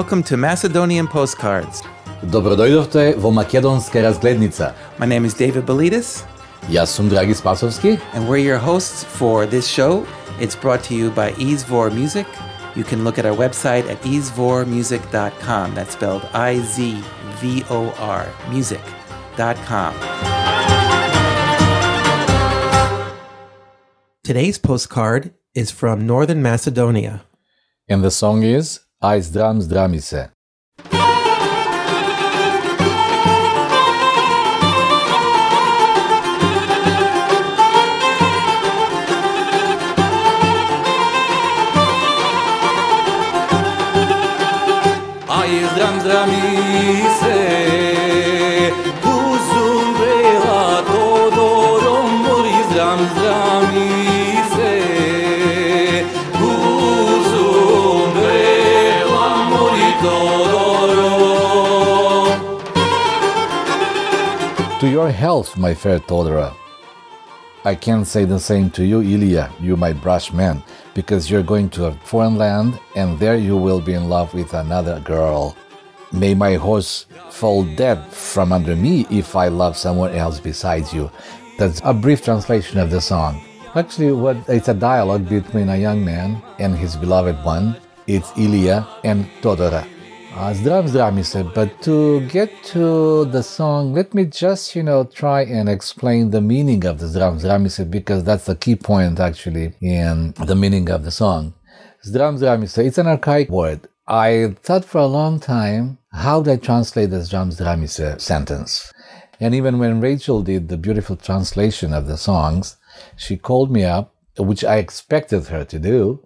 welcome to Macedonian Postcards. Dobrodojdovte vo Makedonska razglednica. My name is David Belidis. Ja sam Dragi Spasovski. And we're your hosts for this show. It's brought to you by Izvor Music. You can look at our website at izvormusic.com. That's spelled I-Z-V-O-R, music.com. Today's postcard is from Northern Macedonia. And the song is Aj, Zdrami Se. Zdrami se, buzum prema Todorom, mori zdrami se, buzum prema mori Todorom. To your health, my fair Todora. I can't say the same to you, Ilya, you my brash man, because you're going to a foreign land and there you will be in love with another girl. May my horse fall dead from under me if I love someone else besides you. That's a brief translation of the song. Actually, it's a dialogue between a young man and his beloved one. It's Ilya and Todora. Zdrami Se, but to get to the song, let me just, try and explain the meaning of the Zdrami Se, because that's the key point, actually, in the meaning of the song. Zdrami Se, it's an archaic word. I thought for a long time, how do I translate this Zdrami Se sentence? And even when Rachel did the beautiful translation of the songs, she called me up, which I expected her to do,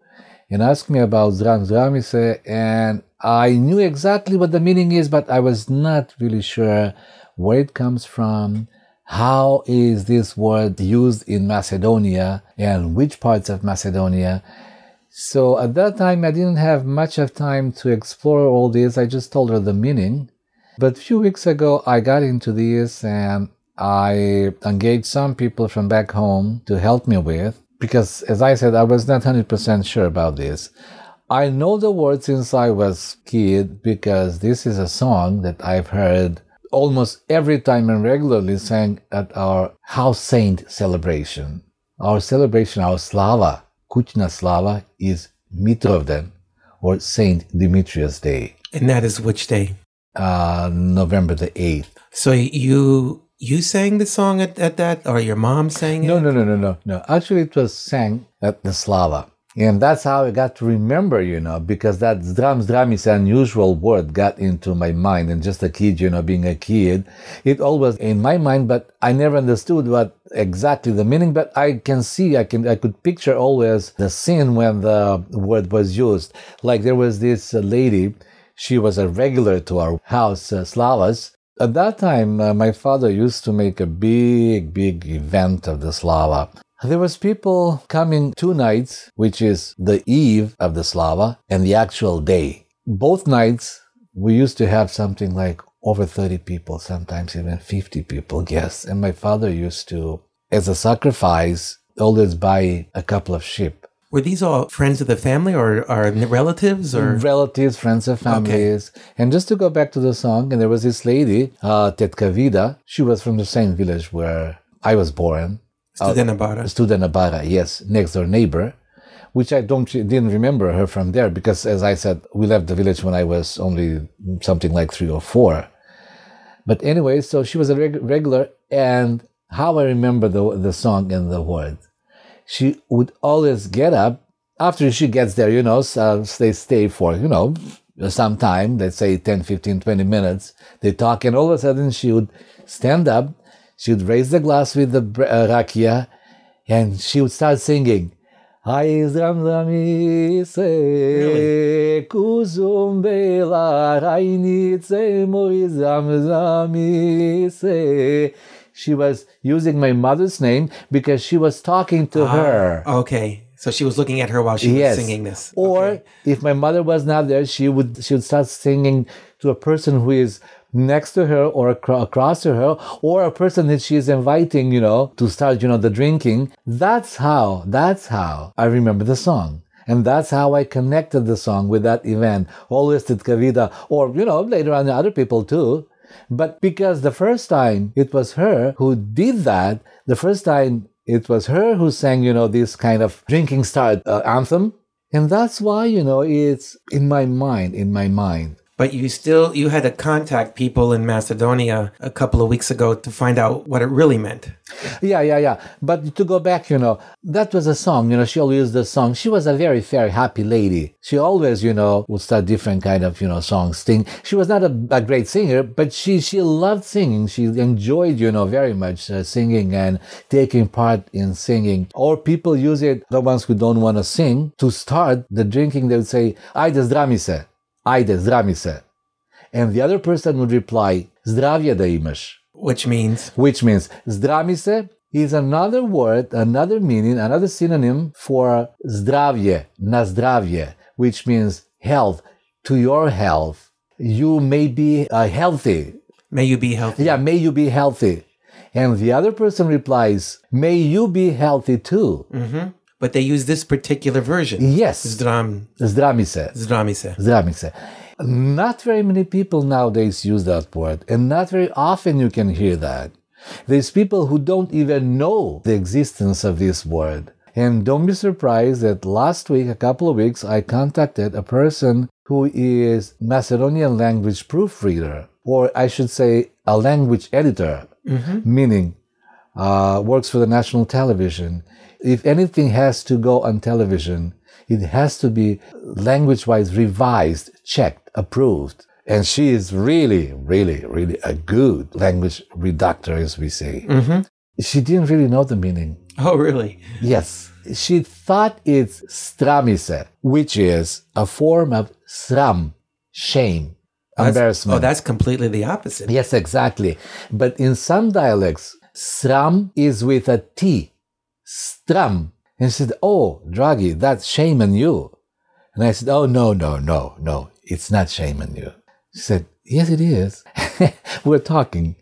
and asked me about Zdrami Se, and I knew exactly what the meaning is, but I was not really sure where it comes from, how is this word used in Macedonia, and which parts of Macedonia. So at that time, I didn't have much of time to explore all this. I just told her the meaning. But a few weeks ago, I got into this and I engaged some people from back home to help me with, because as I said, I was not 100% sure about this. I know the word since I was a kid, because this is a song that I've heard almost every time and regularly sang at our house saint celebration. Our celebration, our Slava, Kuchna Slava, is Mitrovden, or Saint Demetrius Day. And that is which day? November the 8th. So you sang the song at that, or your mom sang it? No. Actually, it was sang at the Slava. And that's how I got to remember, because that Zdrami Se, unusual word, got into my mind. And just a kid, being a kid, it always in my mind, but I never understood what exactly the meaning. But I could picture always the scene when the word was used. Like there was this lady, she was a regular to our house, Slavas. At that time, my father used to make a big event of the Slava. There was people coming 2 nights, which is the eve of the Slava and the actual day. Both nights, we used to have something like over 30 people, sometimes even 50 people, guests. And my father used to, as a sacrifice, always buy a couple of sheep. Were these all friends of the family or are relatives? Or relatives, friends of families. Okay. And just to go back to the song, and there was this lady, Tetka Vida. She was from the same village where I was born. Studia Nabarra, yes, next door neighbor, which I didn't remember her from there, because as I said, we left the village when I was only something like 3 or 4. But anyway, so she was a regular, and how I remember the song and the word. She would always get up after she gets there, so they stay for, some time, let's say 10, 15, 20 minutes. They talk, and all of a sudden she would stand up. She would raise the glass with the rakia, and she would start singing. Aj, Zdrami Se, kuzum bela rajnice, moj Zdrami Se. She was using my mother's name because she was talking to her. Okay. So she was looking at her while she was singing this. Or if my mother was not there, she would start singing to a person who is next to her or across to her, or a person that she is inviting, to start, the drinking. That's how I remember the song. And that's how I connected the song with that event. Always Tetka Vida, or, you know, later on other people too. But because the first time it was her who did that, the first time it was her who sang, you know, this kind of drinking star anthem. And that's why, you know, it's in my mind, But you had to contact people in Macedonia a couple of weeks ago to find out what it really meant. Yeah. But to go back, you know, that was a song, you know, she always used the song. She was a very, very happy lady. She always, you know, would start different kind of, you know, songs. She was not a great singer, but she loved singing. She enjoyed, you know, very much singing and taking part in singing. Or people use it, the ones who don't want to sing, to start the drinking, they would say, Aj, Zdrami Se. Ajde, zdrami se. And the other person would reply, zdravje da imaš. Which means, zdrami se is another word, another meaning, another synonym for zdravje, na zdravje, which means health, to your health. You may be healthy. May you be healthy. Yeah, may you be healthy. And the other person replies, may you be healthy too. Mm-hmm. But they use this particular version. Yes. Zdrami se. Not very many people nowadays use that word. And not very often you can hear that. There's people who don't even know the existence of this word. And don't be surprised that last week, a couple of weeks, I contacted a person who is Macedonian language proofreader. Or I should say a language editor. Mm-hmm. Meaning, works for the national television. If anything has to go on television, it has to be language-wise revised, checked, approved. And she is really, really, really a good language redactor, as we say. Mm-hmm. She didn't really know the meaning. Oh, really? Yes. She thought it's stramise, which is a form of sram, shame. Embarrassment. That's completely the opposite. Yes, exactly. But in some dialects, sram is with a T. Stram. And she said, oh, Dragi, that's shame on you. And I said, oh, no. It's not shame on you. She said, yes, it is. We're talking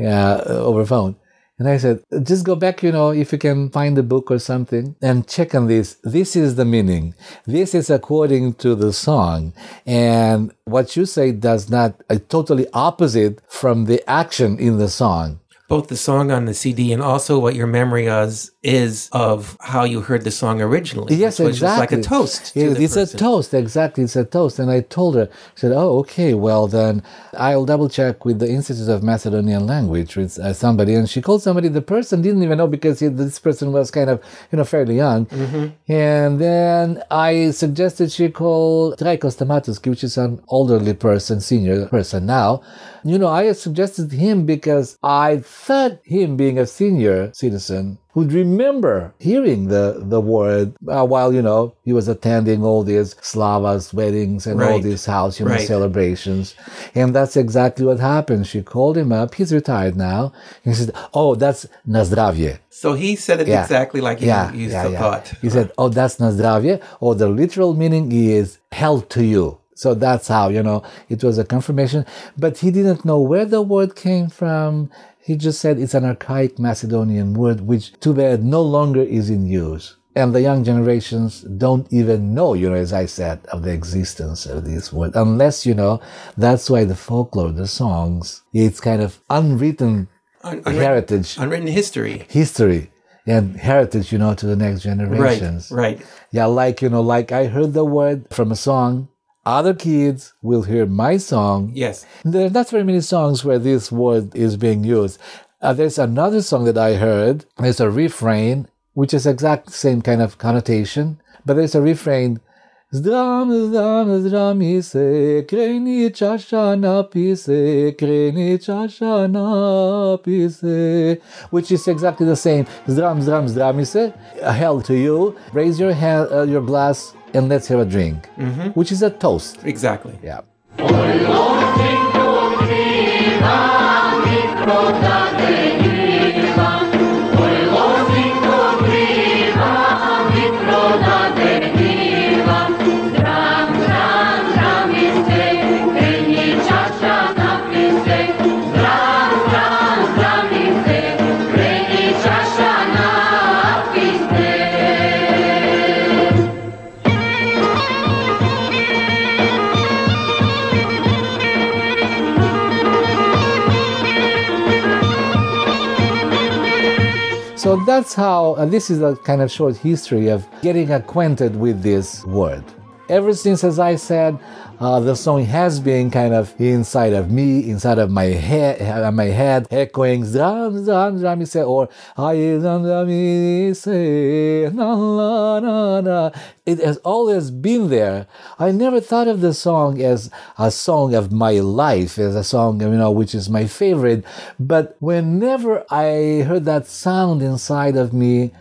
over phone. And I said, just go back, you know, if you can find the book or something and check on this. This is the meaning. This is according to the song. And what you say does not, totally opposite from the action in the song. Both the song on the CD and also what your memory is of how you heard the song originally. Yes, which exactly. It's like a toast. It's a toast, exactly. It's a toast. And I told her, I said, oh, okay, well then I'll double check with the Institute of Macedonian Language with somebody. And she called somebody. The person didn't even know because this person was kind of, you know, fairly young. Mm-hmm. And then I suggested she call Trayko Stamatovski, which is an elderly person, senior person now. You know, I suggested him because I thought him being a senior citizen would remember hearing the word while, you know, he was attending all these Slavas, weddings, and all these house, you know, celebrations. And that's exactly what happened. She called him up. He's retired now. He said, oh, that's na zdravje. So he said it exactly like he used the thought. He said, oh, that's na zdravje. Or the literal meaning is health to you. So that's how, you know, it was a confirmation. But he didn't know where the word came from. He just said it's an archaic Macedonian word, which too bad no longer is in use. And the young generations don't even know, you know, as I said, of the existence of this word. Unless, you know, that's why the folklore, the songs, it's kind of unwritten heritage. Unwritten history. And heritage, you know, to the next generations. Right. Yeah, like, you know, like I heard the word from a song. Other kids will hear my song. Yes. There are not very many songs where this word is being used. There's another song that I heard. There's a refrain, which is exact same kind of connotation. But there's a refrain. Zdrami se, kreni čaša napise, kreni čaša napise, which is exactly the same. Zdrami se, hail to you, raise your hand, your glass, and let's have a drink, mm-hmm. which is a toast. Exactly. Yeah. So that's how, this is a kind of short history of getting acquainted with this word. Ever since, as I said, the song has been kind of inside of me, inside of my head, echoing Zdrami Se or Aj, Zdrami Se, na na na na. It has always been there. I never thought of the song as a song of my life, as a song, which is my favorite. But whenever I heard that sound inside of me,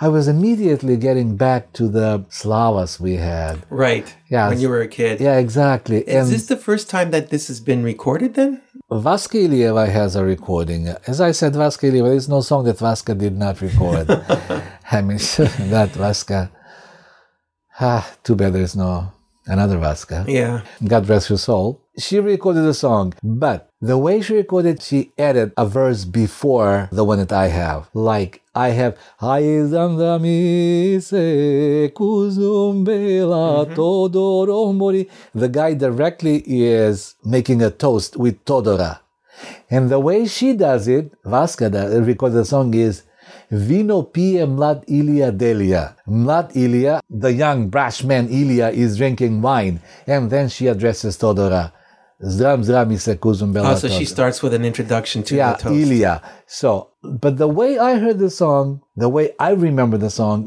I was immediately getting back to the Slavas we had. Right. Yeah. When you were a kid. Yeah, exactly. Is this the first time that this has been recorded then? Vaska Iliyeva has a recording. As I said, Vaska Iliyeva, there's no song that Vaska did not record. I mean, that Vaska. Too bad there's no another Vaska. Yeah. God rest her soul. She recorded a song, but the way she recorded, she added a verse before the one that I have. Like, I have The guy directly is making a toast with Todora. And the way she does it, Vaska recorded the song is Vino pije mlad Ilya Delia. Mlad Ilya, the young brash man Ilya, is drinking wine. And then she addresses Todora. Zdrami Se kuzum bela. So she starts with an introduction to the toast. Ilya. So, but the way I heard the song, the way I remember the song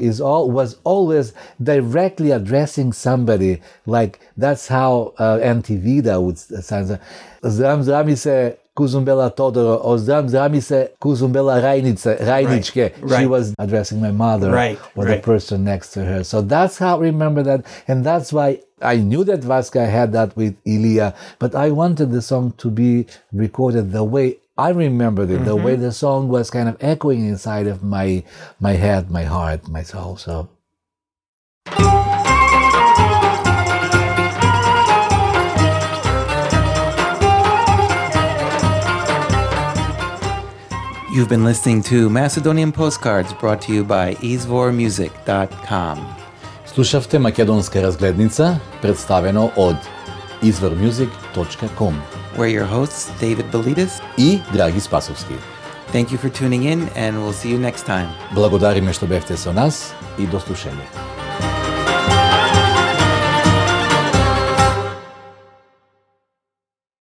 was always directly addressing somebody. Like, that's how Tetka Vida would sound. Zdrami Se kuzum bela Todoro, or Zdrami Se kuzum bela Rajničke. She was addressing my mother the person next to her. So that's how I remember that, and that's why I knew that Vaska had that with Ilya, but I wanted the song to be recorded the way I remembered it, the way the song was kind of echoing inside of my head, my heart, my soul. So. You've been listening to Macedonian Postcards, brought to you by izvormusic.com. Слушавте Македонска разгледница, представено од izvormusic.com. We're your hosts, David Belidis и Драги Спасовски. Thank you for tuning in, and we'll see you next time. Благодариме што бевте со нас и до слушање.